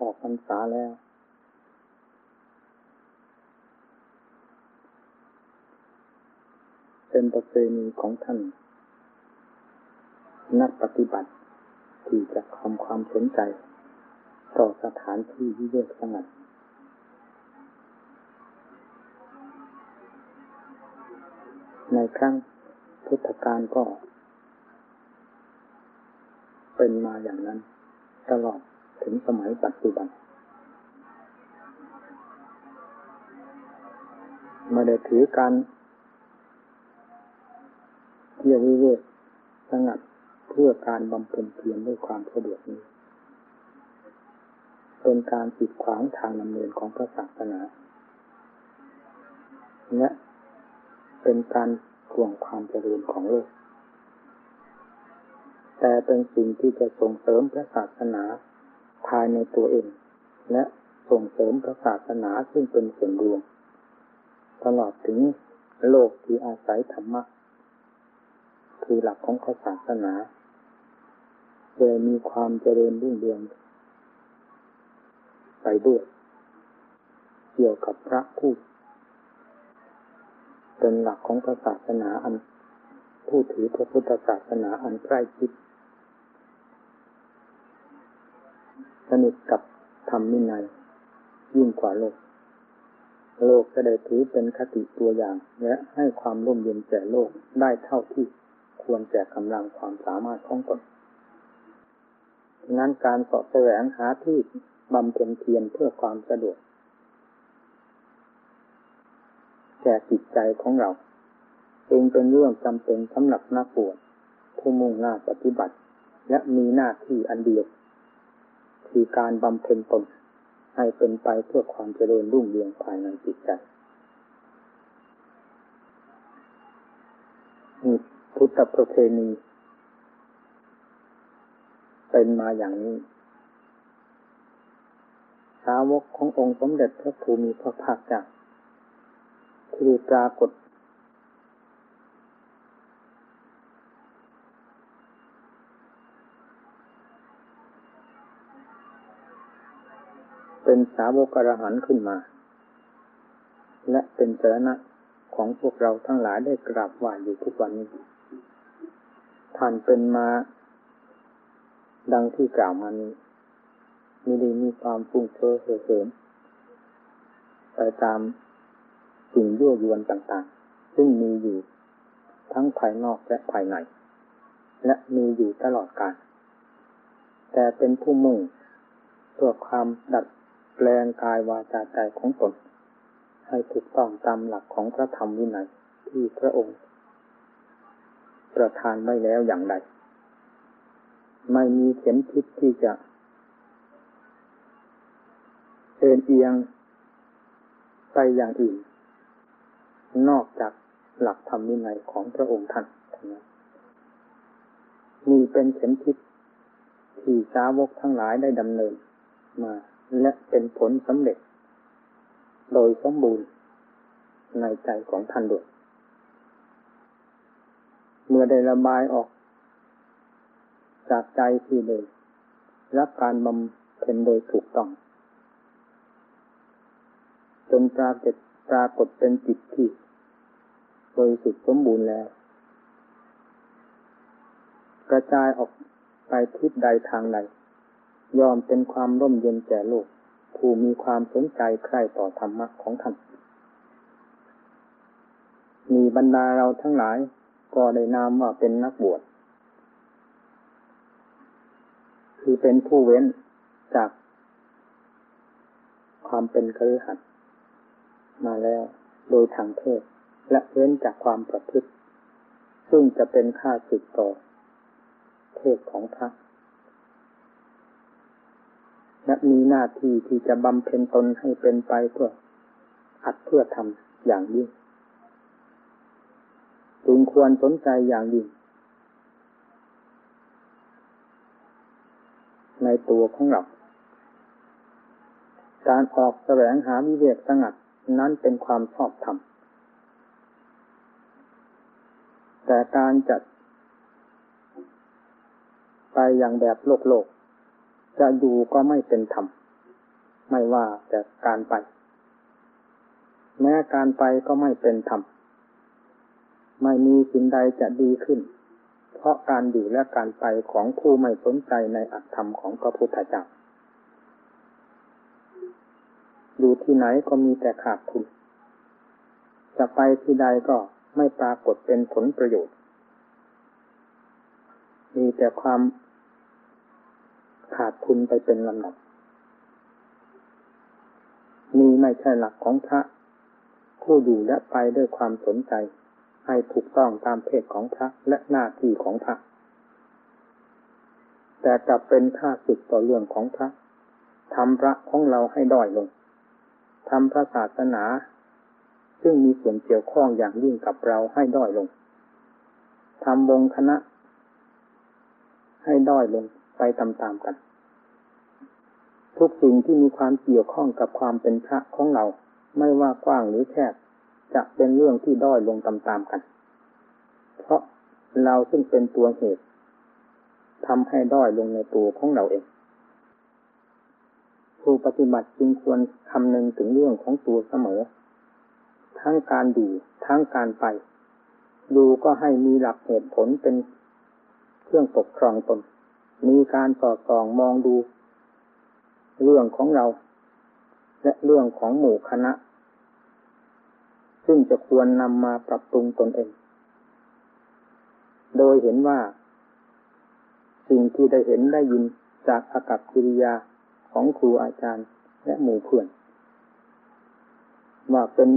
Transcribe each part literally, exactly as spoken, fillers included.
ออกพรรษาแล้วเป็นประเพณีของท่านนักปฏิบัติที่จะทำความสนใจต่อสถานที่วิเวกสงัดในครั้งพุทธกาลก็เป็นมาอย่างนั้นตลอดถึงสมัยปัจจุบันไม่ได้ถือการเที่ยววิเวกสงัดเพื่อการบำเพ็ญเพียรด้วยความสะดวกนี้เป็นการปิดขวางทางดำเนินของพระศาสนาและเป็นการข่วงความเจริญของโลกแต่เป็นสิ่งที่จะส่งเสริมพระศาสนาภายในตัวเองและส่งเสริมพระศาสนาซึ่งเป็นส่วนรวมตลอดถึงโลกที่อาศัยธรรมะคือหลักของพระศาสนาโดยมีความเจริญรุ่งเรืองไปด้วยเกี่ยวกับพระผู้เป็นหลักของพระศาสนาอันผู้ถือพระพุทธศาสนาอันใกล้ชิดสนิทกับธรรมวินัยยิ่งกว่าโลกโลกจะได้ถือเป็นคติตัวอย่างและให้ความร่มเย็นแก่โลกได้เท่าที่ควรแก่กำลังความสามารถของตนดังนั้นการเสาะแสวงหาที่บำเพ็ญเพียรเพื่อความสะดวกแก่จิตใจของเราเองเป็นเรื่องจำเป็นสำหรับนักบวชผู้มุ่งหน้าปฏิบัติและมีหน้าที่อันเดียวคือการบำเพ็ญตนให้เป็นไปเพื่อความเจริญรุ่งเรืองภายในจิตใจพุทธประเพณีเป็นมาอย่างนี้สาวกขององค์สมเด็จพระภูมิพระภาคเจ้าที่ปรากฏเป็นสาวกอรหันต์ขึ้นมาและเป็นสรณะของพวกเราทั้งหลายได้กราบไหว้อยู่ทุกวันนี้ท่านเป็นมาดังที่กล่าวมานี้มิได้มีความฟุ้งเฟ้อเห่อเหิมไปตามสิ่งยั่วยวนต่างๆซึ่งมีอยู่ทั้งภายนอกและภายในและมีอยู่ตลอดกาลแต่เป็นผู้มุ่งตัวความดัดแปลงกายวาจาใจของตนให้ถูกต้องตามหลักของพระธรรมวินัยที่พระองค์ประทานไว้แล้วอย่างใดไม่มีเข็มทิศที่จะเอ็นเอียงไปอย่างอื่นนอกจากหลักธรรมวินัยของพระองค์ท่านมีเป็นเข็มทิศที่สาวกทั้งหลายได้ดำเนินมาและเป็นผลสำเร็จโดยสมบูรณ์ในใจของท่านด้วยเมื่อได้ระบายออกจากใจที่ได้รับการบำเพ็ญโดยถูกต้องจนปรากฏปรากฏเป็นจิตที่บริสุทธิ์สมบูรณ์แล้วกระจายออกไปทิศใดทางใดยอมเป็นความร่มเย็นแก่โลกผู้มีความสนใจใคร่ต่อธรรมะของท่านมีบรรดาเราทั้งหลายก็ได้นามว่าเป็นนักบวชคือเป็นผู้เว้นจากความเป็นคฤหัสถ์มาแล้วโดยทางเพศและเว้นจากความประพฤติซึ่งจะเป็นค่าศึกต่อเพศของพระและมีหน้าที่ที่จะบำเพ็ญตนให้เป็นไปเพื่ออัดเพื่อทำอย่างยิ่งจึงควรสนใจอย่างยิ่งในตัวของเราการออกแสวงหาวิเวกสงัดนั้นเป็นความชอบธรรมแต่การจัดไปอย่างแบบโลกโลกจะอยู่ก็ไม่เป็นธรรม ไม่ว่าแต่การไปแม้การไปก็ไม่เป็นธรรมไม่มีสิ่งใดจะดีขึ้นเพราะการอยู่และการไปของผู้ไม่สนใจในอัตธรรมของพระพุทธเจ้าอยู่ที่ไหนก็มีแต่ขาดทุนจะไปที่ใดก็ไม่ปรากฏเป็นผลประโยชน์มีแต่ความขาดทุนไปเป็นลำดับนี่ไม่ใช่หลักของพระผู้อยู่และไปด้วยความสนใจให้ถูกต้องตามเพศของพระและหน้าที่ของพระแต่กลับเป็นค่าศึกต่อเรื่องของพระทำพระของเราให้ด้อยลงทำพระศาสนาซึ่งมีส่วนเกี่ยวข้องอย่างยิ่งกับเราให้ด้อยลงทำวงคณะให้ด้อยลงไปตามๆกันทุกสิ่งที่มีความเกี่ยวข้องกับความเป็นพระของเราไม่ว่ากว้างหรือแคบจะเป็นเรื่องที่ด้อยลงตามๆกันเพราะเราซึ่งเป็นตัวเหตุทำให้ด้อยลงในตัวของเราเองผู้ปฏิบัติจึงควรคำนึงถึงเรื่องของตัวเสมอทั้งการอยู่ทั้งการไปอยู่ก็ให้มีหลักเหตุผลเป็นเครื่องปกครองตนมีการสอดส่องมองดูเรื่องของเราและเรื่องของหมู่คณะซึ่งจะควรนำมาปรับปรุงตนเองโดยเห็นว่าสิ่งที่ได้เห็นได้ยินจากอากัปกิริยาของครูอาจารย์และหมู่เพื่อนว่าเป็น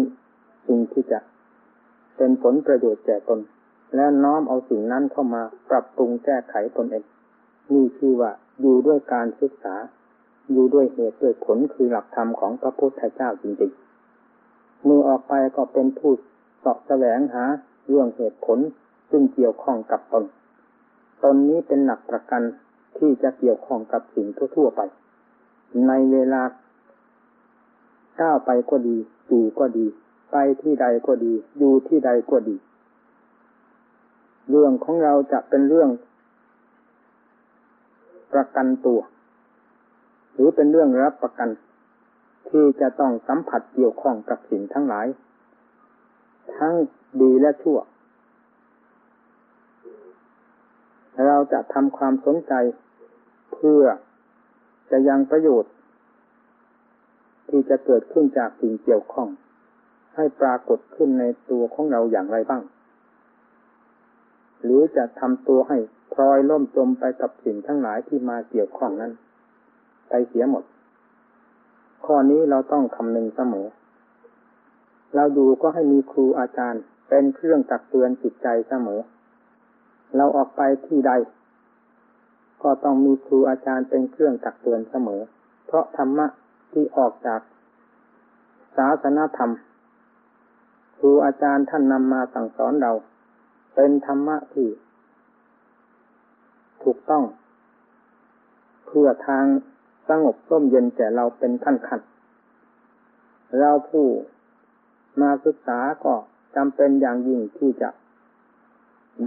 สิ่งที่จะเป็นผลประโยชน์แก่ตนและน้อมเอาสิ่งนั้นเข้ามาปรับปรุงแก้ไขตนเองนี่คือว่าอยู่ด้วยการศึกษาอยู่ด้วยเหตุด้วยผลคือหลักธรรมของพระพุทธเจ้าจริงๆมือออกไปก็เป็นผู้เสาะแสวงหาเรื่องเหตุผลซึ่งเกี่ยวข้องกับตนตนนี้เป็นหลักประกันที่จะเกี่ยวข้องกับสิ่งทั่วๆไปในเวลาก้าวไปก็ดีอยู่ก็ดีไปที่ใดก็ดีอยู่ที่ใดก็ดีเรื่องของเราจะเป็นเรื่องประกันตัวหรือเป็นเรื่องรับประกันที่จะต้องสัมผัสเกี่ยวข้องกับสิ่งทั้งหลายทั้งดีและชั่วเราจะทำความสนใจเพื่อจะยังประโยชน์ที่จะเกิดขึ้นจากสิ่งเกี่ยวข้องให้ปรากฏขึ้นในตัวของเราอย่างไรบ้างหรือจะทำตัวให้พลอยล่มจมไปกับสิ่งทั้งหลายที่มาเกี่ยวข้องนั้นไปเสียหมดข้อนี้เราต้องคำนึงเสมอเราดูก็ให้มีครูอาจารย์เป็นเครื่องตักเตือนจิตใจเสมอเราออกไปที่ใดก็ต้องมีครูอาจารย์เป็นเครื่องตักเตือนเสมอเพราะธรรมะที่ออกจากศาสนธรรมครูอาจารย์ท่านนำมาสั่งสอนเราเป็นธรรมะที่ถูกต้องเพื่อทางสงบร่มเย็นแก่เราเป็นขั้นๆเราผู้มาศึกษาก็จำเป็นอย่างยิ่งที่จะ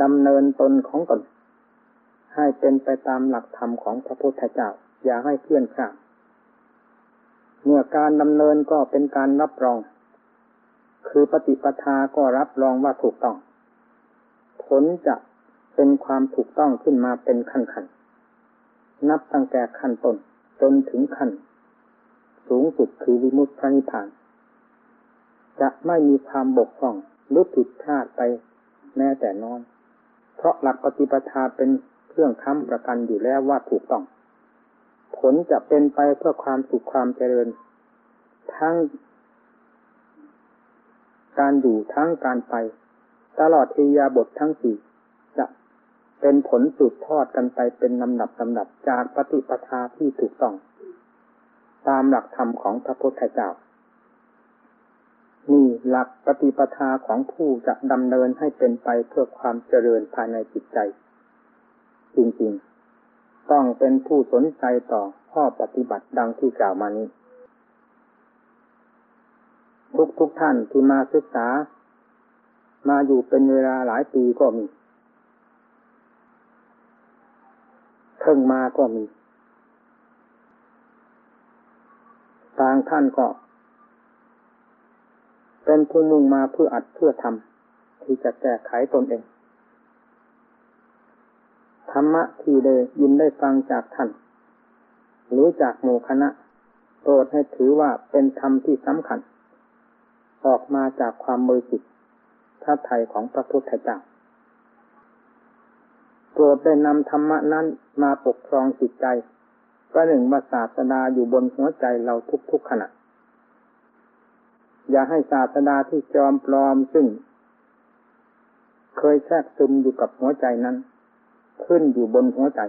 ดำเนินตนของตนให้เป็นไปตามหลักธรรมของพระพุทธเจ้าอย่าให้เคลื่อนคลาดเมื่อการดำเนินก็เป็นการรับรองคือปฏิปทาก็รับรองว่าถูกต้องผลจะเป็นความถูกต้องขึ้นมาเป็นขั้นๆนับตั้งแต่ขั้นต้นจนถึงขั้นสูงสุดคือวิมุตติพระนิพพานจะไม่มีความบกพร่องหรือผิดพลาดไปแม้แต่น้อยเพราะหลักปฏิปทาเป็นเครื่องค้ำประกันอยู่แล้วว่าถูกต้องผลจะเป็นไปเพื่อความสุขความเจริญทั้งการอยู่ทั้งการไปตลอดอิริยาบถทั้งสี่จะเป็นผลสืบทอดกันไปเป็นลำดับลำดับจากปฏิปทาที่ถูกต้องตามหลักธรรมของพระพุทธเจ้านี่หลักปฏิปทาของผู้จะดำเนินให้เป็นไปเพื่อความเจริญภายในจิตใจจริงๆต้องเป็นผู้สนใจต่อข้อปฏิบัติดังที่กล่าวมานี้ทุกทุกท่านที่มาศึกษามาอยู่เป็นเวลาหลายปีก็มีเพิ่งมาก็มีไป ท่านก็เป็นผู้มุ่งมาเพื่ออัดเพื่อทำที่จะแก้ไขตนเองธรรมะที่ได้ยินได้ฟังจากท่านหรือจากหมู่คณะโปรดให้ถือว่าเป็นธรรมที่สำคัญออกมาจากความบริสุทธิ์พระทัยของพระพุทธเจ้าโปรดได้นำธรรมะนั้นมาปกครองจิตใจประหนึ่งว่าศาสดาอยู่บนหัวใจเราทุกๆขณะอย่าให้ศาสดาที่จอมปลอมซึ่งเคยแทรกซึมอยู่กับหัวใจนั้นขึ้นอยู่บนหัวใจ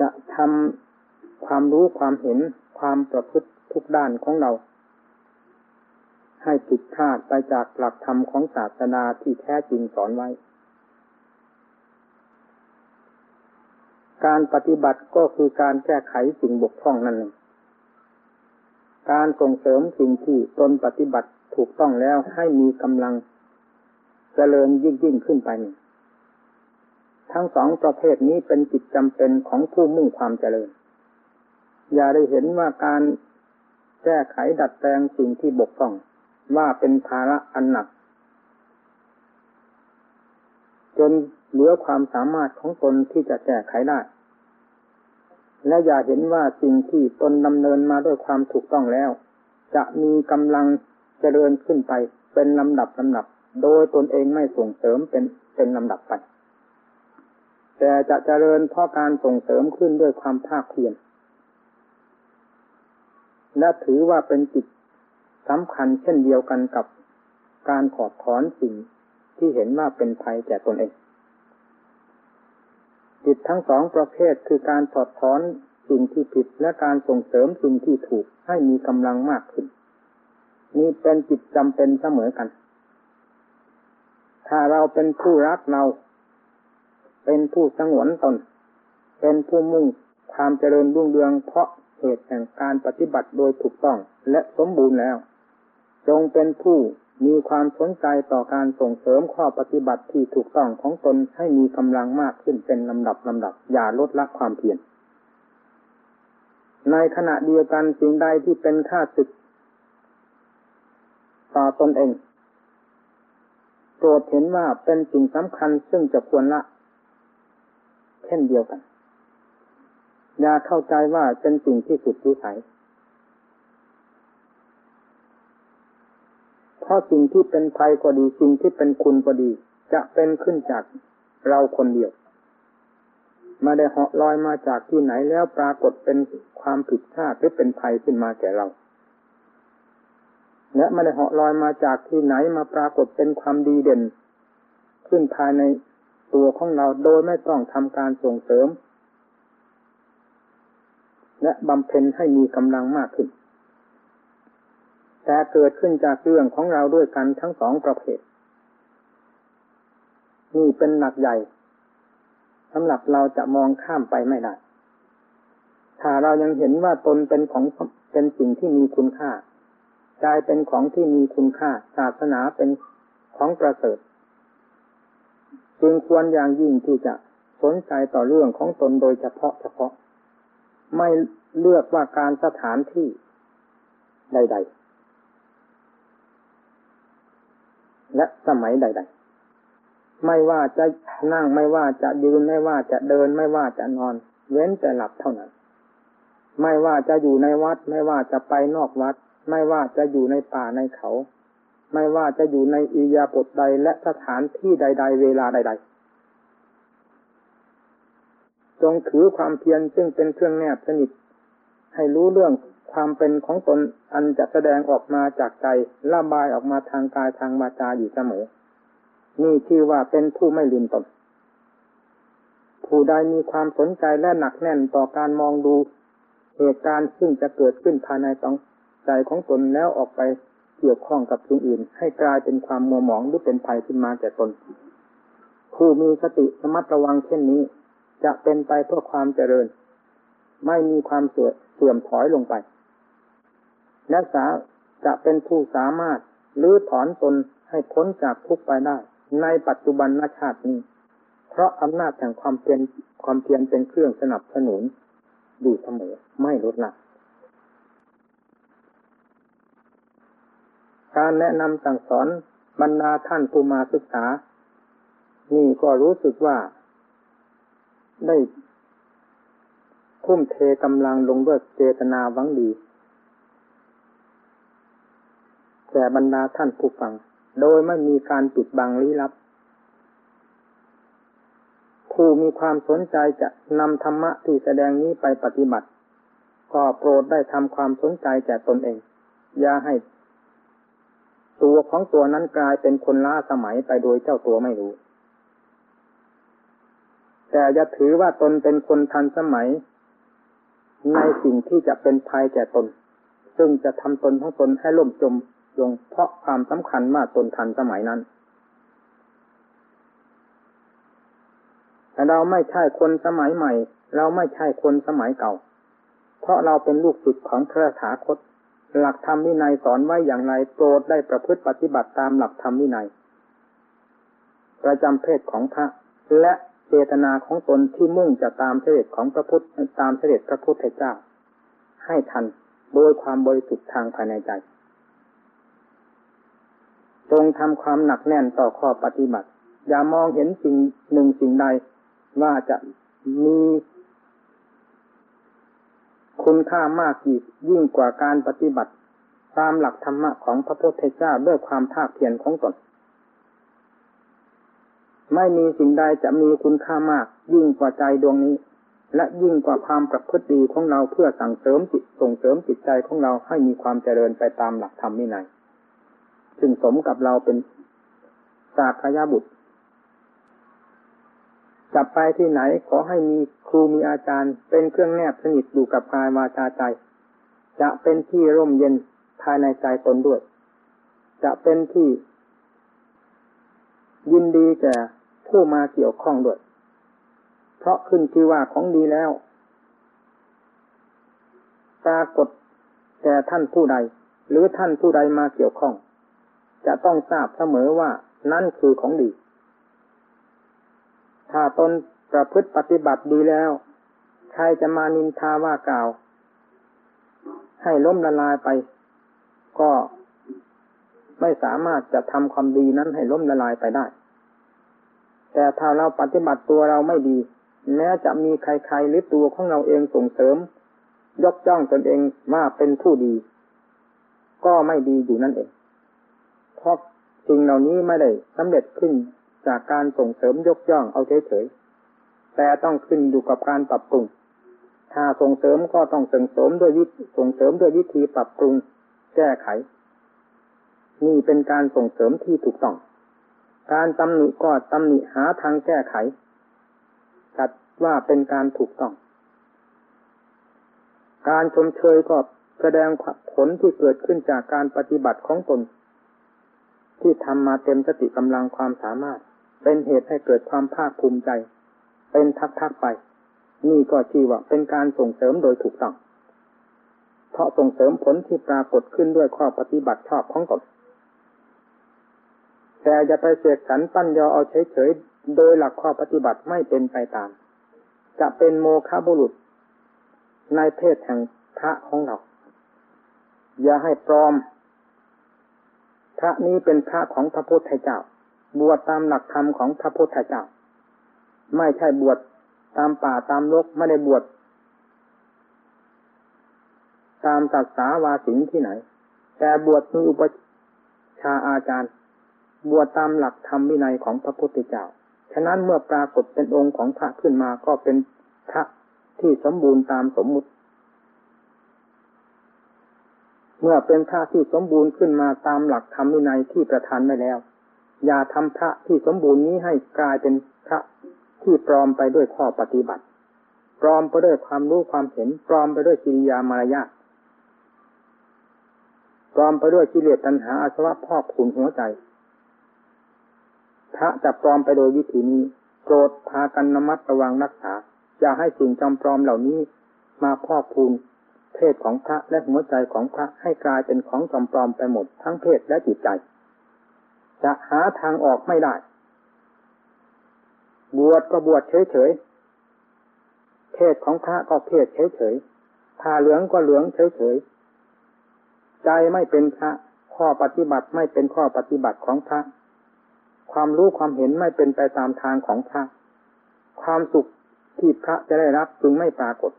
จะทำความรู้ความเห็นความประพฤติทุกด้านของเราให้ผิดพลาดไปจากหลักธรรมของศาสนาที่แท้จริงสอนไว้การปฏิบัติก็คือการแก้ไขสิ่งบกพร่องนั่นเองการส่งเสริมสิ่งที่ตนปฏิบัติถูกต้องแล้วให้มีกำลังเจริญยิ่งยิ่งขึ้นไปทั้งสองประเภทนี้เป็นกิจจำเป็นของผู้มุ่งความเจริญอย่าได้เห็นว่าการแก้ไขดัดแปลงสิ่งที่บกพร่องว่าเป็นภาระอันหนักจนเหลือความสามารถของตนที่จะแก้ไขได้และอย่าเห็นว่าสิ่งที่ตนดำเนินมาด้วยความถูกต้องแล้วจะมีกำลังเจริญขึ้นไปเป็นลำดับลำดับโดยตนเองไม่ส่งเสริมเป็นเป็นลำดับไปแต่จะเจริญเพราะการส่งเสริมขึ้นด้วยความภาคเพียรและถือว่าเป็นจิตสำคัญเช่นเดียวกันกับการขอดถอนสิ่งที่เห็นว่าเป็นภัยแก่ตนเองจิตทั้งสองประเภทคือการถอดถอนสิ่งที่ผิดและการส่งเสริมสิ่งที่ถูกให้มีกำลังมากขึ้นนี่เป็นจิตจำเป็นเสมอกันถ้าเราเป็นผู้รักเราเป็นผู้สงวนตนเป็นผู้มุ่งความเจริญรุ่งเรืองเพราะเหตุแห่งการปฏิบัติโดยถูกต้องและสมบูรณ์แล้วจงเป็นผู้มีความสนใจต่อการส่งเสริมข้อปฏิบัติที่ถูกต้องของตนให้มีกำลังมากขึ้นเป็นลำดับลำดับอย่าลดละความเพียรในขณะเดียวกันสิ่งใดที่เป็นข้าศึกต่อตนเองโปรดเห็นว่าเป็นสิ่งสำคัญซึ่งจะควรละเช่นเดียวกันอย่าเข้าใจว่าเป็นสิ่งที่สุดวิสัยเพราะสิ่งที่เป็นภัยก็ดีสิ่งที่เป็นคุณก็ดีจะเป็นขึ้นจากเราคนเดียวมาได้เหาะลอยมาจากที่ไหนแล้วปรากฏเป็นความผิดพลาดหรือเป็นภัยขึ้นมาแก่เราและมาได้เหาะลอยมาจากที่ไหนมาปรากฏเป็นความดีเด่นขึ้นภายในตัวของเราโดยไม่ต้องทำการส่งเสริมและบำเพ็ญให้มีกำลังมากขึ้นแต่เกิดขึ้นจากเรื่องของเราด้วยกันทั้งสองประเภทนี่เป็นหลักใหญ่สำหรับเราจะมองข้ามไปไม่ได้ถ้าเรายังเห็นว่าตนเป็นของเป็นสิ่งที่มีคุณค่ากายเป็นของที่มีคุณค่าศาสนาเป็นของประเสริฐจึงควรอย่างยิ่งที่จะสนใจต่อเรื่องของตนโดยเฉพาะเฉพาะไม่เลือกว่าการสถานที่ใดๆและสมัยใดๆไม่ว่าจะนั่งไม่ว่าจะยืนไม่ว่าจะเดินไม่ว่าจะนอนเว้นแต่หลับเท่านั้นไม่ว่าจะอยู่ในวัดไม่ว่าจะไปนอกวัดไม่ว่าจะอยู่ในป่าในเขาไม่ว่าจะอยู่ในอิริยาบถใดและสถานที่ใดๆเวลาใดๆจงถือความเพียรซึ่งเป็นเครื่องแนบสนิทให้รู้เรื่องความเป็นของตนอันจะแสดงออกมาจากใจระบายออกมาทางกายทางวาจาอยู่เสมอนี่ชื่อว่าเป็นผู้ไม่ลืมตนผู้ใดมีความสนใจและหนักแน่นต่อการมองดูเหตุการณ์ซึ่งจะเกิดขึ้นภายในต้องใจของตนแล้วออกไปเกี่ยวข้องกับสิ่งอื่นให้กลายเป็นความมัวหมองหรือเป็นภัยขึ้นมาแก่ตนผู้มีสติระมัดระวังเช่นนี้จะเป็นไปเพื่อความเจริญไม่มีความเสื่อมถอยลงไปและจะเป็นผู้สามารถรื้อถอนตนให้พ้นจากทุกข์ไปได้ในปัจจุบันชาตินี้เพราะอำนาจแห่งความเพียรความเพียรเป็นเครื่องสนับสนุนอยู่เสมอไม่ลดละ การแนะนำสั่งสอนบรรดาท่านผู้มาศึกษานี่ก็รู้สึกว่าได้ทุ่มเทกำลังลงด้วยเจตนาหวังดีแต่บรรดาท่านผู้ฟังโดยไม่มีการปิดบังลี้ลับผู้มีความสนใจจะนำธรรมะที่แสดงนี้ไปปฏิบัติก็โปรดได้ทำความสนใจแก่ตนเองอย่าให้ตัวของตัวนั้นกลายเป็นคนล้าสมัยไปโดยเจ้าตัวไม่รู้แต่อย่าถือว่าตนเป็นคนทันสมัยในสิ่งที่จะเป็นภัยแก่ตนซึ่งจะทำตนของตนให้ล่มจมลงเพราะความสำคัญว่าตนทันสมัยนั้นแต่เราไม่ใช่คนสมัยใหม่เราไม่ใช่คนสมัยเก่าเพราะเราเป็นลูกศิษย์ของพระตถาคตหลักธรรมวินัยสอนไว้อย่างไรโปรดได้ประพฤติปฏิบัติตามหลักธรรมวินัยประจำเพศของพระและเจตนาของตนที่มุ่งจะตามเสด็จของพระพุทธตามเสด็จพระพุทธเจ้าให้ทันโดยความบริสุทธิ์ทางภายในใจจงทำความหนักแน่นต่อข้อปฏิบัติอย่ามองเห็นสิ่งหนึ่งสิ่งใดว่าจะมีคุณค่ามากยิ่งกว่าการปฏิบัติตามหลักธรรมะของพระพุทธเจ้าด้วยความภาคเพียรของตนไม่มีสิ่งใดจะมีคุณค่ามากยิ่งกว่าใจดวงนี้และยิ่งกว่าความประพฤติดีของเราเพื่อสั่งเสริมจิตส่งเสริมจิตใจของเราให้มีความเจริญไปตามหลักธรรมวินัยซึ่งสมกับเราเป็นศากยบุตรจะไปที่ไหนขอให้มีครูมีอาจารย์เป็นเครื่องแนบสนิทอยู่กับกายวาจาใจจะเป็นที่ร่มเย็นภายในใจตนด้วยจะเป็นที่ยินดีแก่ผู้มาเกี่ยวข้องด้วยเพราะขึ้นชื่อว่าของดีแล้วปรากฏแก่ท่านผู้ใดหรือท่านผู้ใดมาเกี่ยวข้องจะต้องทราบเสมอว่านั่นคือของดีถ้าตนประพฤติปฏิบัติดีแล้วใครจะมานินทาว่ากล่าวให้ล้มละลายไปก็ไม่สามารถจะทำความดีนั้นให้ล้มละลายไปได้แต่ถ้าเราปฏิบัติตัวเราไม่ดีแม้จะมีใครๆหรือตัวของเราเองส่งเสริมยกย่องตนเองว่าเป็นผู้ดีก็ไม่ดีอยู่นั่นเองเพราะสิ่งเหล่านี้ไม่ได้สำเร็จขึ้นจากการส่งเสริมยกย่องเอาเฉยๆแต่ต้องขึ้นอยู่กับการปรับปรุงถ้าส่งเสริมก็ต้องส่งเสริมด้วยวิธีส่งเสริมด้วยวิธีปรับปรุงแก้ไขนี่เป็นการส่งเสริมที่ถูกต้องการตำหนิก็ตำหนิหาทางแก้ไขจัดว่าเป็นการถูกต้องการชมเชยก็แสดงผลที่เกิดขึ้นจากการปฏิบัติของตนที่ทำมาเต็มสติกำลังความสามารถเป็นเหตุให้เกิดความภาคภูมิใจเป็นทักๆไปนี่ก็ชื่อว่าเป็นการส่งเสริมโดยถูกต้องเพราะส่งเสริมผลที่ปรากฏขึ้นด้วยข้อปฏิบัติชอบของตนแต่จะไปเสกสรรปั้นยอเอาเฉยๆโดยหลักข้อปฏิบัติไม่เป็นไปตามจะเป็นโมฆะบุรุษในเพศแห่งพระของเราอย่าให้ปลอมพระนี้เป็นพระของพระพุทธเจ้าบวชตามหลักธรรมของพระพุทธเจ้าไม่ใช่บวชตามป่าตามรกไม่ได้บวชตามศาสนาวาสิงที่ไหนแต่บวชมีอุปชาอาจารย์บวชตามหลักธรรมวินัยของพระพุทธเจ้าฉะนั้นเมื่อปรากฏเป็นองค์ของพระขึ้นมาก็เป็นพระที่สมบูรณ์ตามสมมุติเมื่อเป็นพระที่สมบูรณ์ขึ้นมาตามหลักธรรมวินัยที่ประทานไว้แล้วอย่าทำพระที่สมบูรณ์นี้ให้กลายเป็นพระที่ปลอมไปด้วยข้อปฏิบัติปลอมไปด้วยความรู้ความเห็นปลอมไปด้วยกิริยามารยาทปลอมไปด้วยกิเลสตัณหาอาสวะพอกพูนหัวใจพระจะปลอมไปโดยวิธีนี้โปรดพากันระมัดระวังรักษาอย่าให้สิ่งจอมปลอมเหล่านี้มาพอกพูนเพศของพระและหัวใจของพระให้กลายเป็นของจอมปลอมไปหมดทั้งเพศและจิตใจจะหาทางออกไม่ได้บวชก็บวชเฉยๆเพศของพระก็เพศเฉยๆผ้าเหลืองก็เหลืองเฉยๆใจไม่เป็นพระ ข้อปฏิบัติไม่เป็นข้อปฏิบัติของพระความรู้ความเห็นไม่เป็นไปตามทางของพระความสุขที่พระจะได้รับจึงไม่ปรากฏ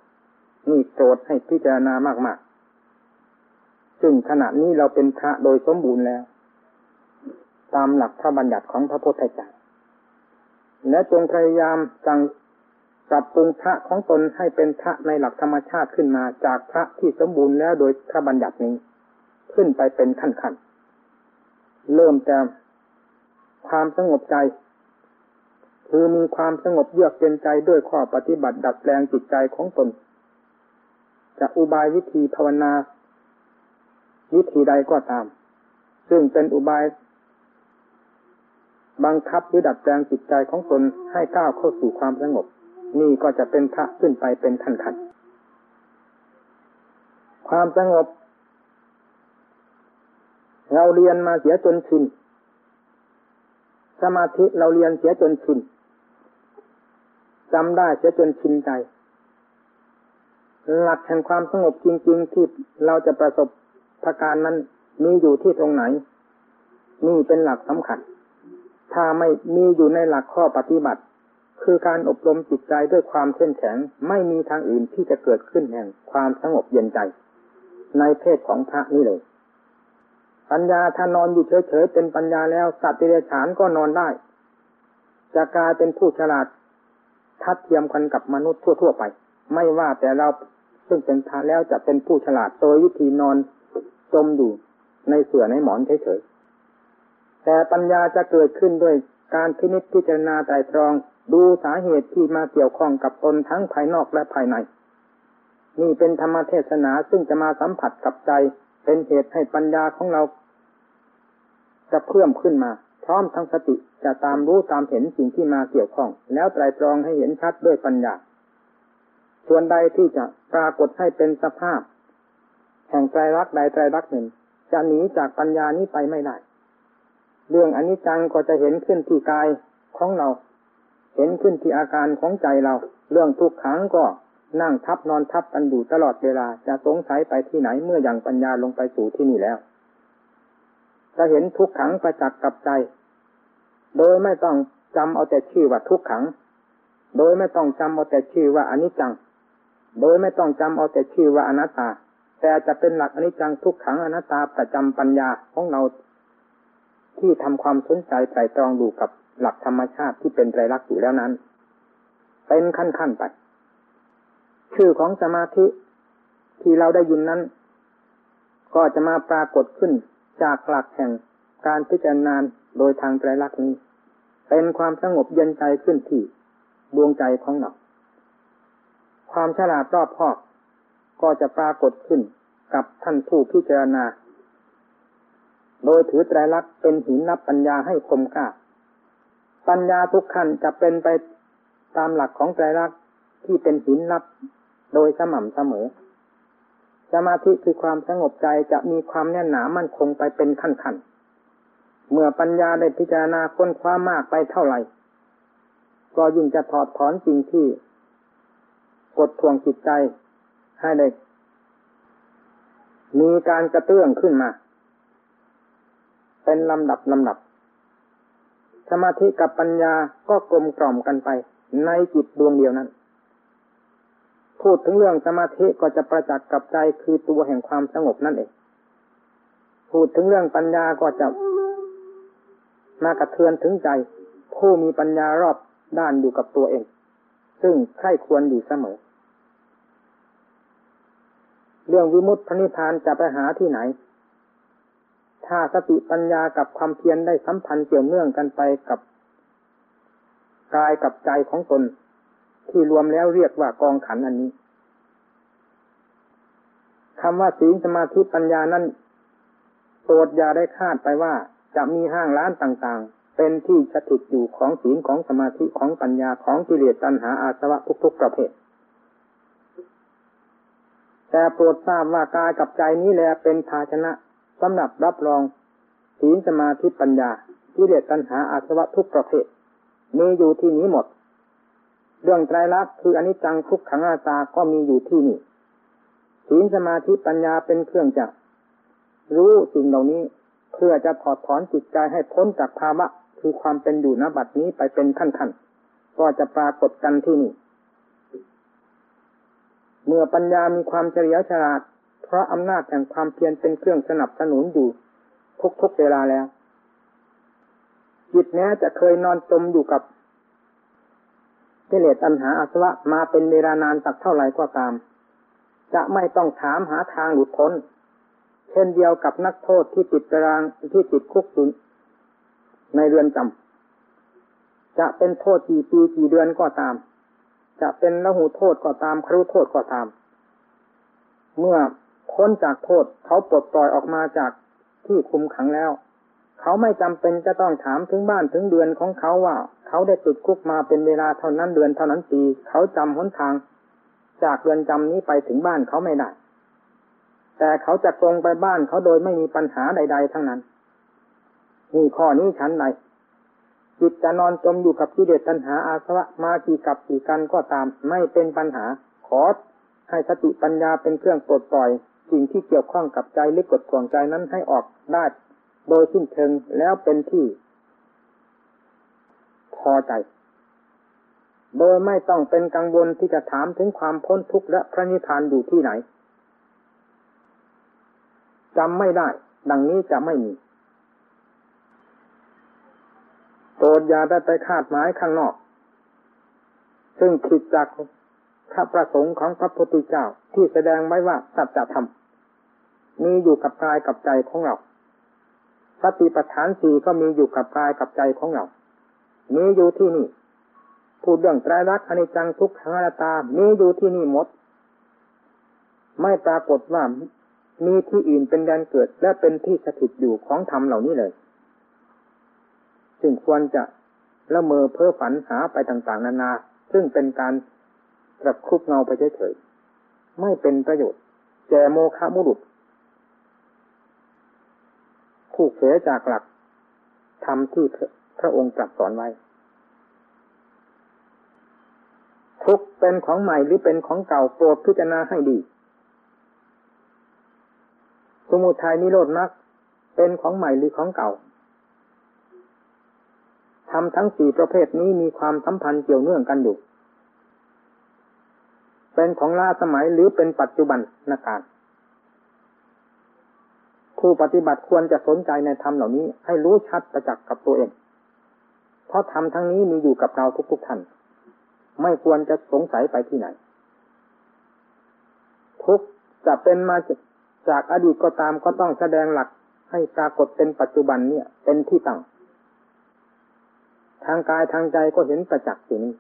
นี่โปรดให้พิจารณามากๆซึ่งขณะนี้เราเป็นพระโดยสมบูรณ์แล้วตามหลักพระบัญญัติของพระพุทธเจ้าและจงพยายามสั่งปรับปรุงพระของตนให้เป็นพระในหลักธรรมชาติขึ้นมาจากพระที่สมบูรณ์แล้วโดยพระบัญญัตินี้ขึ้นไปเป็นขั้นๆเริ่มแต่ความสงบใจคือมีความสงบเยือกเย็นใจด้วยข้อปฏิบัติดัดแปลงจิตใจของตนจะอุบายวิธีภาวนาวิธีใดก็ตามซึ่งเป็นอุบายบังคับหรือดัดแปลงจิตใจของตนให้ก้าวเข้าสู่ความสงบนี่ก็จะเป็นพระขึ้นไปเป็นขั้นๆความสงบเราเรียนมาเสียจนชินสมาธิเราเรียนเสียจนชินจำได้เสียจนชินใจหลักแห่งความสงบจริงๆที่เราจะประสบประการนั้นมีอยู่ที่ตรงไหนนี่เป็นหลักสำคัญถ้าไม่มีอยู่ในหลักข้อปฏิบัติคือการอบรมจิตใจด้วยความเข้มแข็งไม่มีทางอื่นที่จะเกิดขึ้นแห่งความสงบเย็นใจในเพศของพระนี่เลยปัญญาถ้านอนอยู่เฉยๆเป็นปัญญาแล้วสัตว์เดรัจฉานก็นอนได้จะกลายเป็นผู้ฉลาดทัดเทียมกันกับมนุษย์ทั่วๆไปไม่ว่าแต่เราซึ่งเป็นพระแล้วจะเป็นผู้ฉลาดโดยวิธีนอนจมอยู่ในเสื่อในหมอนเฉยๆแต่ปัญญาจะเกิดขึ้นด้วยการพินิจพิจารณาไตร่ตรองดูสาเหตุที่มาเกี่ยวข้องกับตนทั้งภายนอกและภายในนี่เป็นธรรมเทศนาซึ่งจะมาสัมผัสกับใจเป็นเหตุให้ปัญญาของเราจะเพิ่มขึ้นมาพร้อมทั้งสติจะตามรู้ตามเห็นสิ่งที่มาเกี่ยวข้องแล้วไตร่ตรองให้เห็นชัดด้วยปัญญาส่วนใดที่จะปรากฏให้เป็นสภาพแห่งไตรลักษณ์ใดไตรลักษณ์หนึ่งจะหนีจากปัญญานี้ไปไม่ได้เรื่องอนิจจังก็จะเห็นขึ้นที่กายของเราเห็นขึ้นที่อาการของใจเราเรื่องทุกขังก็นั่งทับนอนทับกันอยู่ตลอดเวลาจะสงสัยไปที่ไหนเมื่ออย่างปัญญาลงไปสู่ที่นี่แล้วจะเห็นทุกขังประจักษ์กับใจโดยไม่ต้องจำเอาแต่ชื่อว่าทุกขังโดยไม่ต้องจำเอาแต่ชื่อว่าอนิจจังโดยไม่ต้องจำเอาแต่ชื่อว่าอนัตตาแต่จะเป็นหลักอนิจจังทุกขังอนัตตาประจำปัญญาของเราที่ทำความสนใจใส่ตรองดูกับหลักธรรมชาติที่เป็นไตรลักษณ์อยู่แล้วนั้นเป็นขั้นๆไปชื่อของสมาธิที่เราได้ยินนั้นก็จะมาปรากฏขึ้นจากหลักแห่งการพิจารณาโดยทางไตรลักษณ์นี้เป็นความสงบเย็นใจขึ้นที่ดวงใจของเราความฉลาดรอบคอบก็จะปรากฏขึ้นกับท่านผู้พิจารณาโดยถือไตรลักษณ์เป็นหินนับปัญญาให้คมกล้าปัญญาทุกขั้นจะเป็นไปตามหลักของไตรลักษณ์ที่เป็นหินนับโดยสม่ำเสมอสมาธิคือความสงบใจจะมีความแน่นหนามั่นคงไปเป็นขั้นๆเมื่อปัญญาได้พิจารณาค้นคว้ามากไปเท่าไหร่ก็ยิ่งจะถอดถอนสิ่งที่กดทวงจิตใจให้ได้มีการกระเตื้องขึ้นมาเป็นลำดับลำดับสมาธิกับปัญญาก็กลมกล่อมกันไปในจิตดวงเดียวนั้นพูดถึงเรื่องสมาธิก็จะประจักษ์กับใจคือตัวแห่งความสงบนั่นเองพูดถึงเรื่องปัญญาก็จะมากระเทือนถึงใจผู้มีปัญญารอบด้านอยู่กับตัวเองซึ่งใคร่ควรอยู่เสมอเรื่องวิมุตติพระนิพพานจะไปหาที่ไหนถ้าสติปัญญากับความเพียรได้สัมพันธ์เกี่ยวเนื่องกันไปกับกายกับใจของตนที่รวมแล้วเรียกว่ากองขันธ์อันนี้คำว่าศีลสมาธิปัญญานั้นโปรดอย่าได้คาดไปว่าจะมีห้างร้านต่างๆเป็นที่สถิตอยู่ของศีลของสมาธิของปัญญาของกิเลสตัณหาอาสวะทุกๆประเภทแต่โปรดทราบว่ากายกับใจนี้แลเป็นภาชนะสำหรับรับรองศีลสมาธิปัญญากิเลสตัณหาอาสวะทุกประเภทมีอยู่ที่นี้หมดเรื่องไตรลักษณ์คืออนิจจังทุกขังอนัตตาก็มีอยู่ที่นี่ศีลสมาธิปัญญาเป็นเครื่องจักรู้สิ่งเหล่านี้ เพื่อจะถอดถอนจิตใจให้พ้นจากภาวะคือความเป็นอยู่ณบัดนี้ไปเป็นขั้นๆก็จะปรากฏกันที่นี่เมื่อปัญญามีความเฉลียวฉลาดเพราะอำนาจแห่งความเพียรเป็นเครื่องสนับสนุนอยู่ทุกๆเวลาแล้วจิตแม้จะเคยนอนจมอยู่กับกิเลสตัณหาอาสวะมาเป็นเวลานานสักเท่าไหร่ก็ตามจะไม่ต้องถามหาทางหลุดพ้นเช่นเดียวกับนักโทษที่ติดตารางที่ติดคุกอยู่ในเรือนจำจะเป็นโทษกี่ปีกี่เดือนก็ตามจะเป็นละหูโทษก็ตามครุโทษก็ตามเมื่อพ้นจากโทษเขาปลดปล่อยออกมาจากที่คุมขังแล้วเขาไม่จำเป็นจะต้องถามถึงบ้านถึงเดือนของเขาว่าเขาได้ติดคุกมาเป็นเวลาเท่านั้นเดือนเท่านั้นปีเขาจำหนทางจากเรือนจำนี้ไปถึงบ้านเขาไม่ได้แต่เขาจะตรงไปบ้านเขาโดยไม่มีปัญหาใดๆทั้งนั้นนี่ข้อนี้ชั้นใดจิตจะนอนจมอยู่กับกิเลสตัณหาอาสวะมากี่กับกี่กันก็ตามไม่เป็นปัญหาขอให้สติปัญญาเป็นเครื่องปลดปล่อยสิ่งที่เกี่ยวข้องกับใจหรือกดข่วงใจนั้นให้ออกได้โดยสิ้นเชิงแล้วเป็นที่พอใจโดยไม่ต้องเป็นกังวลที่จะถามถึงความพ้นทุกข์และพระนิพพานอยู่ที่ไหนจำไม่ได้ดังนี้จะไม่มีโปรดอย่าได้ไปคาดหมายข้างนอกซึ่งผิดจากพระประสงค์ของพระพุทธเจ้าที่แสดงไว้ว่าสัจธรรมมีอยู่กับกายกับใจของเราสติปัฏฐานสี่ก็มีอยู่กับกายกับใจของเรามีอยู่ที่นี่พูดเรื่องไตรลักษณ์อนิจจังทุกขังอนัตตามีอยู่ที่นี่หมดไม่ปรากฏว่ามีที่อื่นเป็นแดนเกิดและเป็นที่สถิตอยู่ของธรรมเหล่านี้เลยซึ่งควรจะละเมอเพ้อฝันหาไปต่างๆนานาซึ่งเป็นการกระคุบเงาไปเฉยๆไม่เป็นประโยชน์แก่โมฆะบุรุษผู้เสียจากหลักธรรมที่พระองค์ตรัสสอนไว้ทุกเป็นของใหม่หรือเป็นของเก่าโปรดพิจารณาให้ดีสมุทัยนิโรธมรรคเป็นของใหม่หรือของเก่าธรรมทั้งสี่ประเภทนี้มีความสัมพันธ์เกี่ยวเนื่องกันอยู่เป็นของล้าสมัยหรือเป็นปัจจุบันนาการผู้ปฏิบัติควรจะสนใจในธรรมเหล่านี้ให้รู้ชัดประจักษ์กับตัวเองเพราะธรรมทั้งนี้มีอยู่กับเราทุกๆท่านไม่ควรจะสงสัยไปที่ไหนทุกจะเป็นมาจากอดีตก็ตามก็ต้องแสดงหลักให้ปรากฏเป็นปัจจุบันเนี่ยเป็นที่ตั้งทางกายทางใจก็เห็นประจักษ์อยู่นี้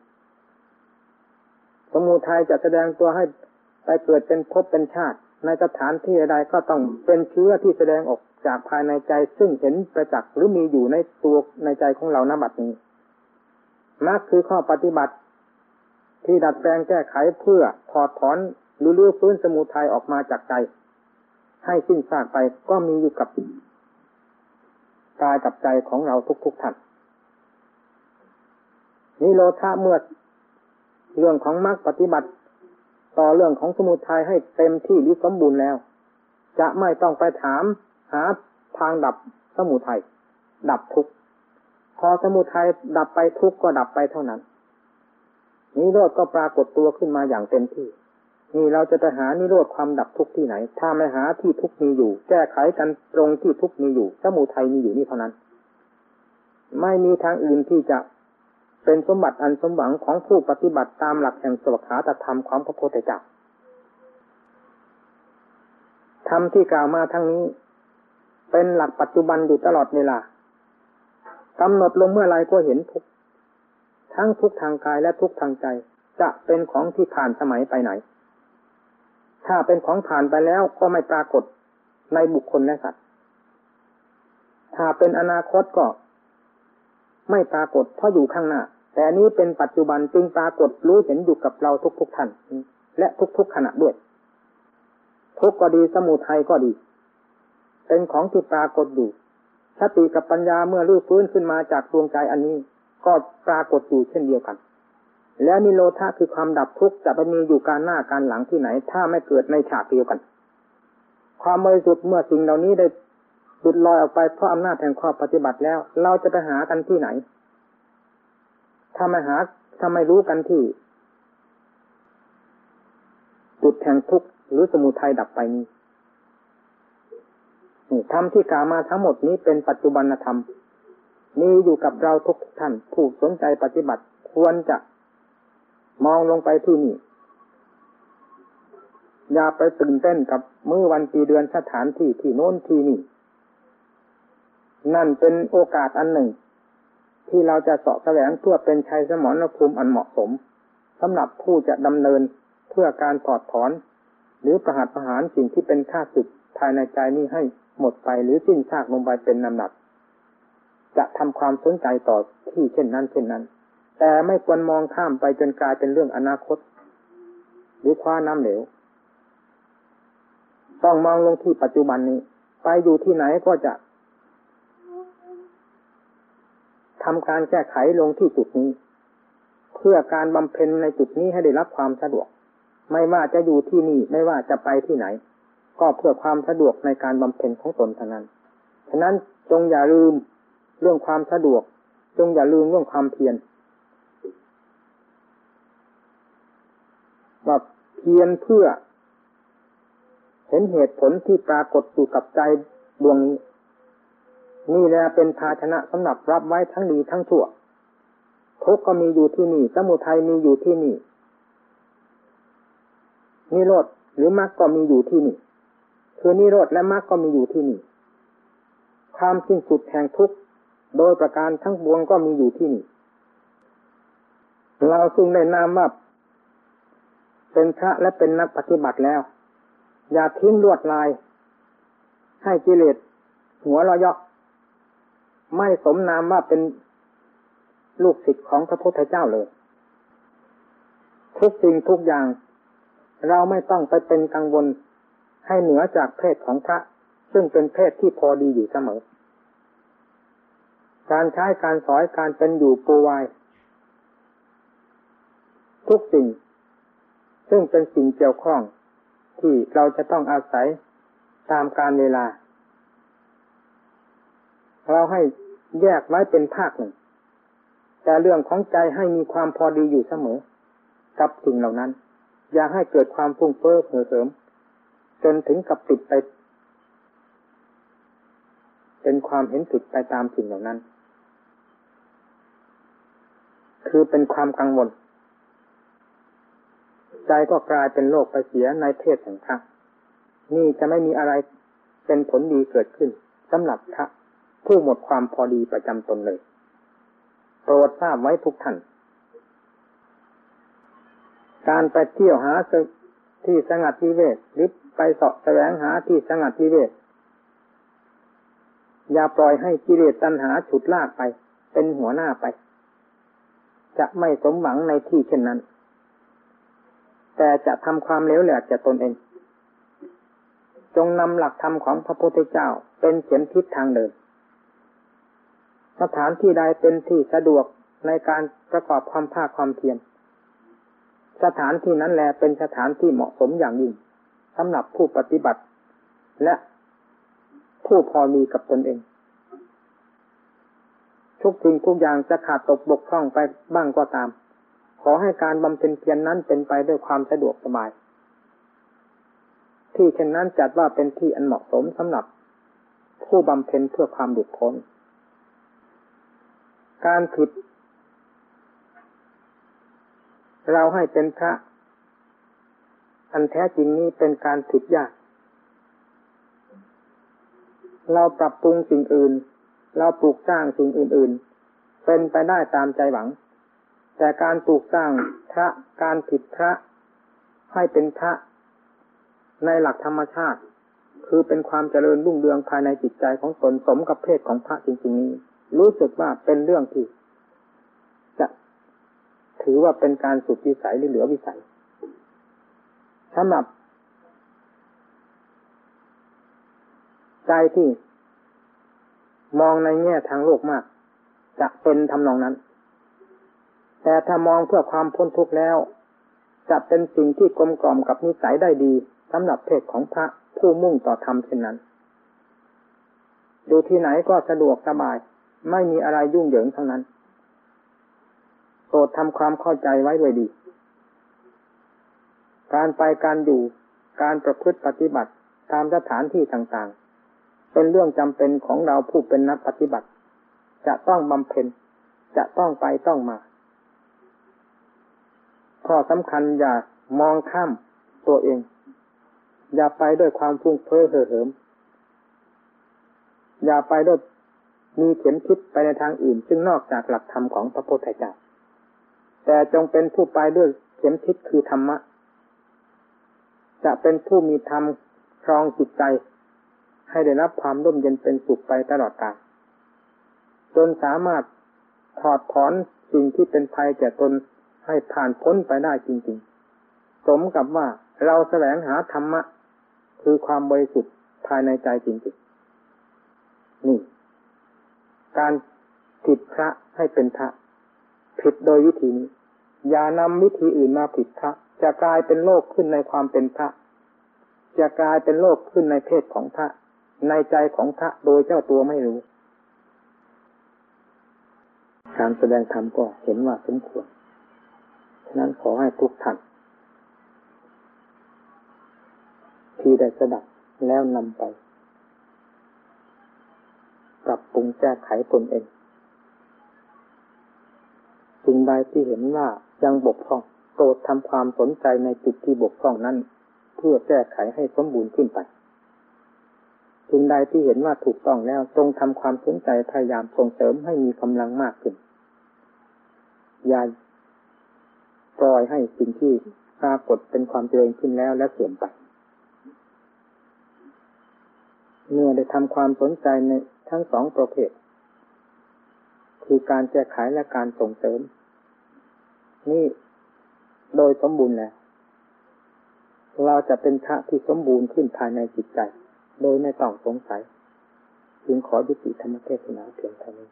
สมุทัยจะแสดงตัวให้ไปเกิดเป็นภพเป็นชาติในสถานที่ใดก็ต้องเป็นเชื้อที่แสดงออกจากภายในใจซึ่งเห็นประจักษ์หรือมีอยู่ในตัวในใจของเราณบัดนี้มรรคคือข้อปฏิบัติที่ดัดแปลงแก้ไขเพื่อถอดถอนหรือลื้อฟื้นสมุทัยออกมาจากใจให้สิ้นซากไปก็มีอยู่กับกายกับใจของเราทุกๆท่านนิโรธะเมื่อเรื่องของมรรคปฏิบัติต่อเรื่องของสมุทัยให้เต็มที่หรือสมบูรณ์แล้วจะไม่ต้องไปถามหาทางดับสมุทัยดับทุกข์พอสมุทัยดับไปทุกข์ก็ดับไปเท่านั้นนิโรธก็ปรากฏตัวขึ้นมาอย่างเต็มที่นี่เราจะไปหานิโรธความดับทุกข์ที่ไหนถ้าไม่หาที่ทุกข์มีอยู่แก้ไขกันตรงที่ทุกข์มีอยู่สมุทัยมีอยู่นี่เท่านั้นไม่มีทางอื่นที่จะเป็นสมบัติอันสมหวังของผู้ปฏิบัติตามหลักแห่งสวขาตธรรมของพระพุทธเจ้าธรรมที่กล่าวมาทั้งนี้เป็นหลักปัจจุบันอยู่ตลอดเวลากำหนดลงเมื่อไรก็เห็นทุกทั้งทุกทางกายและทุกทางใจจะเป็นของที่ผ่านสมัยไปไหนถ้าเป็นของผ่านไปแล้วก็ไม่ปรากฏในบุคคลและสัตว์ถ้าเป็นอนาคตก็ไม่ปรากฏเพราะอยู่ข้างหน้าแต่นี้เป็นปัจจุบันจึงปรากฏรู้เห็นอยู่กับเราทุกๆท่านและทุกๆขณะด้วยทุกข์ก็ดีสมุทัยก็ดีเป็นของที่ปรากฏอยู่สติกับปัญญาเมื่อรื้อฟื้นขึ้นมาจากดวงใจอันนี้ก็ปรากฏอยู่เช่นเดียวกันแล้วนิโรธะคือความดับทุกข์จะมีอยู่การหน้าการหลังที่ไหนถ้าไม่เกิดในฉากเดียวกันความบริสุทธิ์เมื่อสิ่งเหล่านี้ได้ จิตลอยออกไปเพราะอำนาจแห่งข้อปฏิบัติแล้วเราจะไปหากันที่ไหนถ้าไม่หาถ้าไม่รู้กันที่จุดแห่งทุกข์หรือสมุทัยดับไปนี้ธรรมที่กล่าวมาทั้งหมดนี้เป็นปัจจุบันธรรมมีอยู่กับเราทุกท่านผู้สนใจปฏิบัติควรจะมองลงไปที่นี่อย่าไปตื่นเต้นกับมื้อวันปีเดือนสถานที่ที่โน้นที่นี่นั่นเป็นโอกาสอันหนึ่งที่เราจะเสาะแสวงเพื่อเป็นชัยสมรภูมิอันเหมาะสมสำหรับผู้จะดำเนินเพื่อการถอดถอนหรือประหัตประหารสิ่งที่เป็นข้าศึกภายในใจนี้ให้หมดไปหรือสิ้นซากลงไปเป็นลำดับจะทำความสนใจต่อที่เช่นนั้นเช่นนั้นแต่ไม่ควรมองข้ามไปจนกลายเป็นเรื่องอนาคตหรือคว้าน้ำเหลวต้องมองลงที่ปัจจุบันนี้ไปอยู่ที่ไหนก็จะทำการแก้ไขลงที่จุดนี้เพื่อการบำเพ็ญในจุดนี้ให้ได้รับความสะดวกไม่ว่าจะอยู่ที่นี่ไม่ว่าจะไปที่ไหนก็เพื่อความสะดวกในการบำเพ็ญของตนเท่านั้นฉะนั้นจงอย่าลืมเรื่องความสะดวกจงอย่าลืมเรื่องความเพียรว่าเพียรเพื่อเห็นเหตุผลที่ปรากฏอยู่กับใจดวงนี้นี่แหละเป็นภาชนะสำหรับรับไว้ทั้งดีทั้งชั่วทุกข์ก็มีอยู่ที่นี่สมุทัยมีอยู่ที่นี่นิโรธหรือมรรคก็มีอยู่ที่นี่คือนิโรธและมรรคก็มีอยู่ที่นี่ความสิ้นสุดแห่งทุกข์โดยประการทั้งปวงก็มีอยู่ที่นี่เราซึ่งได้นามว่าเป็นพระและเป็นนักปฏิบัติแล้วอย่าทิ้งลวดลายให้กิเลสหัวเราะยอกไม่สมนามว่าเป็นลูกศิษย์ของพระพุทธเจ้าเลยทุกสิ่งทุกอย่างเราไม่ต้องไปเป็นกังวลให้เหนือจากเพศของพระซึ่งเป็นเพศที่พอดีอยู่เสมอการใช้การสอยการเป็นอยู่ปูวายทุกสิ่งซึ่งเป็นสิ่งเกี่ยวข้องที่เราจะต้องอาศัยตามกาลเวลาเราให้แยกไว้เป็นภาคหนึ่งแต่เรื่องของใจให้มีความพอดีอยู่เสมอกับสิ่งเหล่านั้นอย่าให้เกิดความฟุ้งเฟ้อเผลอเสริมจนถึงกับติดไปเป็นความเห็นผิดไปตามสิ่งเหล่านั้นคือเป็นความกังวลใจก็กลายเป็นโรคไปเสียในเพศของพระนี่จะไม่มีอะไรเป็นผลดีเกิดขึ้นสำหรับพระผู้หมดความพอดีประจำตนเลยโปรดทราบไว้ทุกท่านการไปเที่ยวหาที่สงัดวิเวกหรือไปเสาะแสวงหาที่สงัดวิเวกอย่าปล่อยให้กิเลสตัณหาฉุดลากไปเป็นหัวหน้าไปจะไม่สมหวังในที่เช่นนั้นแต่จะทำความเลวแหลกแก่ตนเองจงนำหลักธรรมของพระพุทธเจ้าเป็นเข็มทิศทางเดินสถานที่ใดเป็นที่สะดวกในการประกอบความภาคความเพียรสถานที่นั้นแลเป็นสถานที่เหมาะสมอย่างยิ่งสำหรับผู้ปฏิบัติและผู้พอมีกับตนเองทุกสิ่งทุกอย่างจะขาดตกบกพร่องไปบ้างก็ตามขอให้การบำเพ็ญเพียรนั้นเป็นไปด้วยความสะดวกสบายที่เช่นนั้นจัดว่าเป็นที่อันเหมาะสมสำหรับผู้บำเพ็ญเพื่อความหลุดพ้นการผิดเราให้เป็นพระอันแท้จริงนี้เป็นการผิดยากเราปรับปรุงสิ่งอื่นเราปลูกสร้างสิ่งอื่นๆเป็นไปได้ตามใจหวังแต่การปลูกสร้างพระการผิดพระให้เป็นพระในหลักธรรมชาติคือเป็นความเจริญรุ่งเรืองภายในจิตใจของตนสมกับเพศของพระจริงๆนี้รู้สึกว่าเป็นเรื่องที่จะถือว่าเป็นการสุดวิสัยหรือเหลือวิสัยสำหรับใจที่มองในแง่ทางโลกมากจะเป็นทำนองนั้นแต่ถ้ามองเพื่อความพ้นทุกข์แล้วจะเป็นสิ่งที่กลมกล่อมกับนิสัยได้ดีสำหรับเพศของพระผู้มุ่งต่อธรรมเช่นนั้น ดูที่ไหนก็สะดวกสบายไม่มีอะไรยุ่งเหยิงทั้งนั้นโปรดทำความเข้าใจไว้ด้วยดีการไปการอยู่การประพฤติปฏิบัติตามสถานที่ต่างๆเป็นเรื่องจำเป็นของเราผู้เป็นนักปฏิบัติจะต้องบำเพ็ญจะต้องไปต้องมาข้อสำคัญอย่ามองข้ามตัวเองอย่าไปด้วยความฟุ้งเฟ้อเห่อเหิมอย่าไปด้วยมีเข็มทิศไปในทางอื่นซึ่งนอกจากหลักธรรมของพระพุทธเจ้าแต่จงเป็นผู้ไปด้วยเข็มทิศคือธรรมะจะเป็นผู้มีธรรมครองจิตใจให้ได้รับความร่มเย็นเป็นสุขไปตลอดกาลจนสามารถถอดถอนสิ่งที่เป็นภัยแก่ตนให้ผ่านพ้นไปได้จริงๆสมกับว่าเราแสวงหาธรรมะคือความบริสุทธิ์ภายในใจจริงๆนี่การผิดพระให้เป็นพระผิดโดยวิธีนี้อย่านำวิธีอื่นมาผิดพระจะกลายเป็นโลกขึ้นในความเป็นพระจะกลายเป็นโลกขึ้นในเพศของพระในใจของพระโดยเจ้าตัวไม่รู้การแสดงธรรมก็เห็นว่าสมควรฉะนั้นขอให้ทุกท่านที่ได้สดับแล้วนำไปปรับปรุงแก้ไขตนเองสิ่งใดที่เห็นว่ายังบกพร่องโปรดทำความสนใจในจุดที่บกพร่องนั้นเพื่อแก้ไขให้สมบูรณ์ขึ้นไปสิ่งใดที่เห็นว่าถูกต้องแล้วจงทำความสนใจพยายามส่งเสริมให้มีกำลังมากขึ้นอย่าปล่อยให้สิ่งที่ปรากฏเป็นความเจริญขึ้นแล้วและเสื่อมไปเมื่อได้ทำความสนใจในทั้งสองประเภทคือการแก้ไขและการส่งเสริมนี่โดยสมบูรณ์แล้วเราจะเป็นพระที่สมบูรณ์ขึ้นภายในจิตใจโดยไม่ต้องสงสัยจึงขอยุติธรรมเทศนาเพียงเท่านี้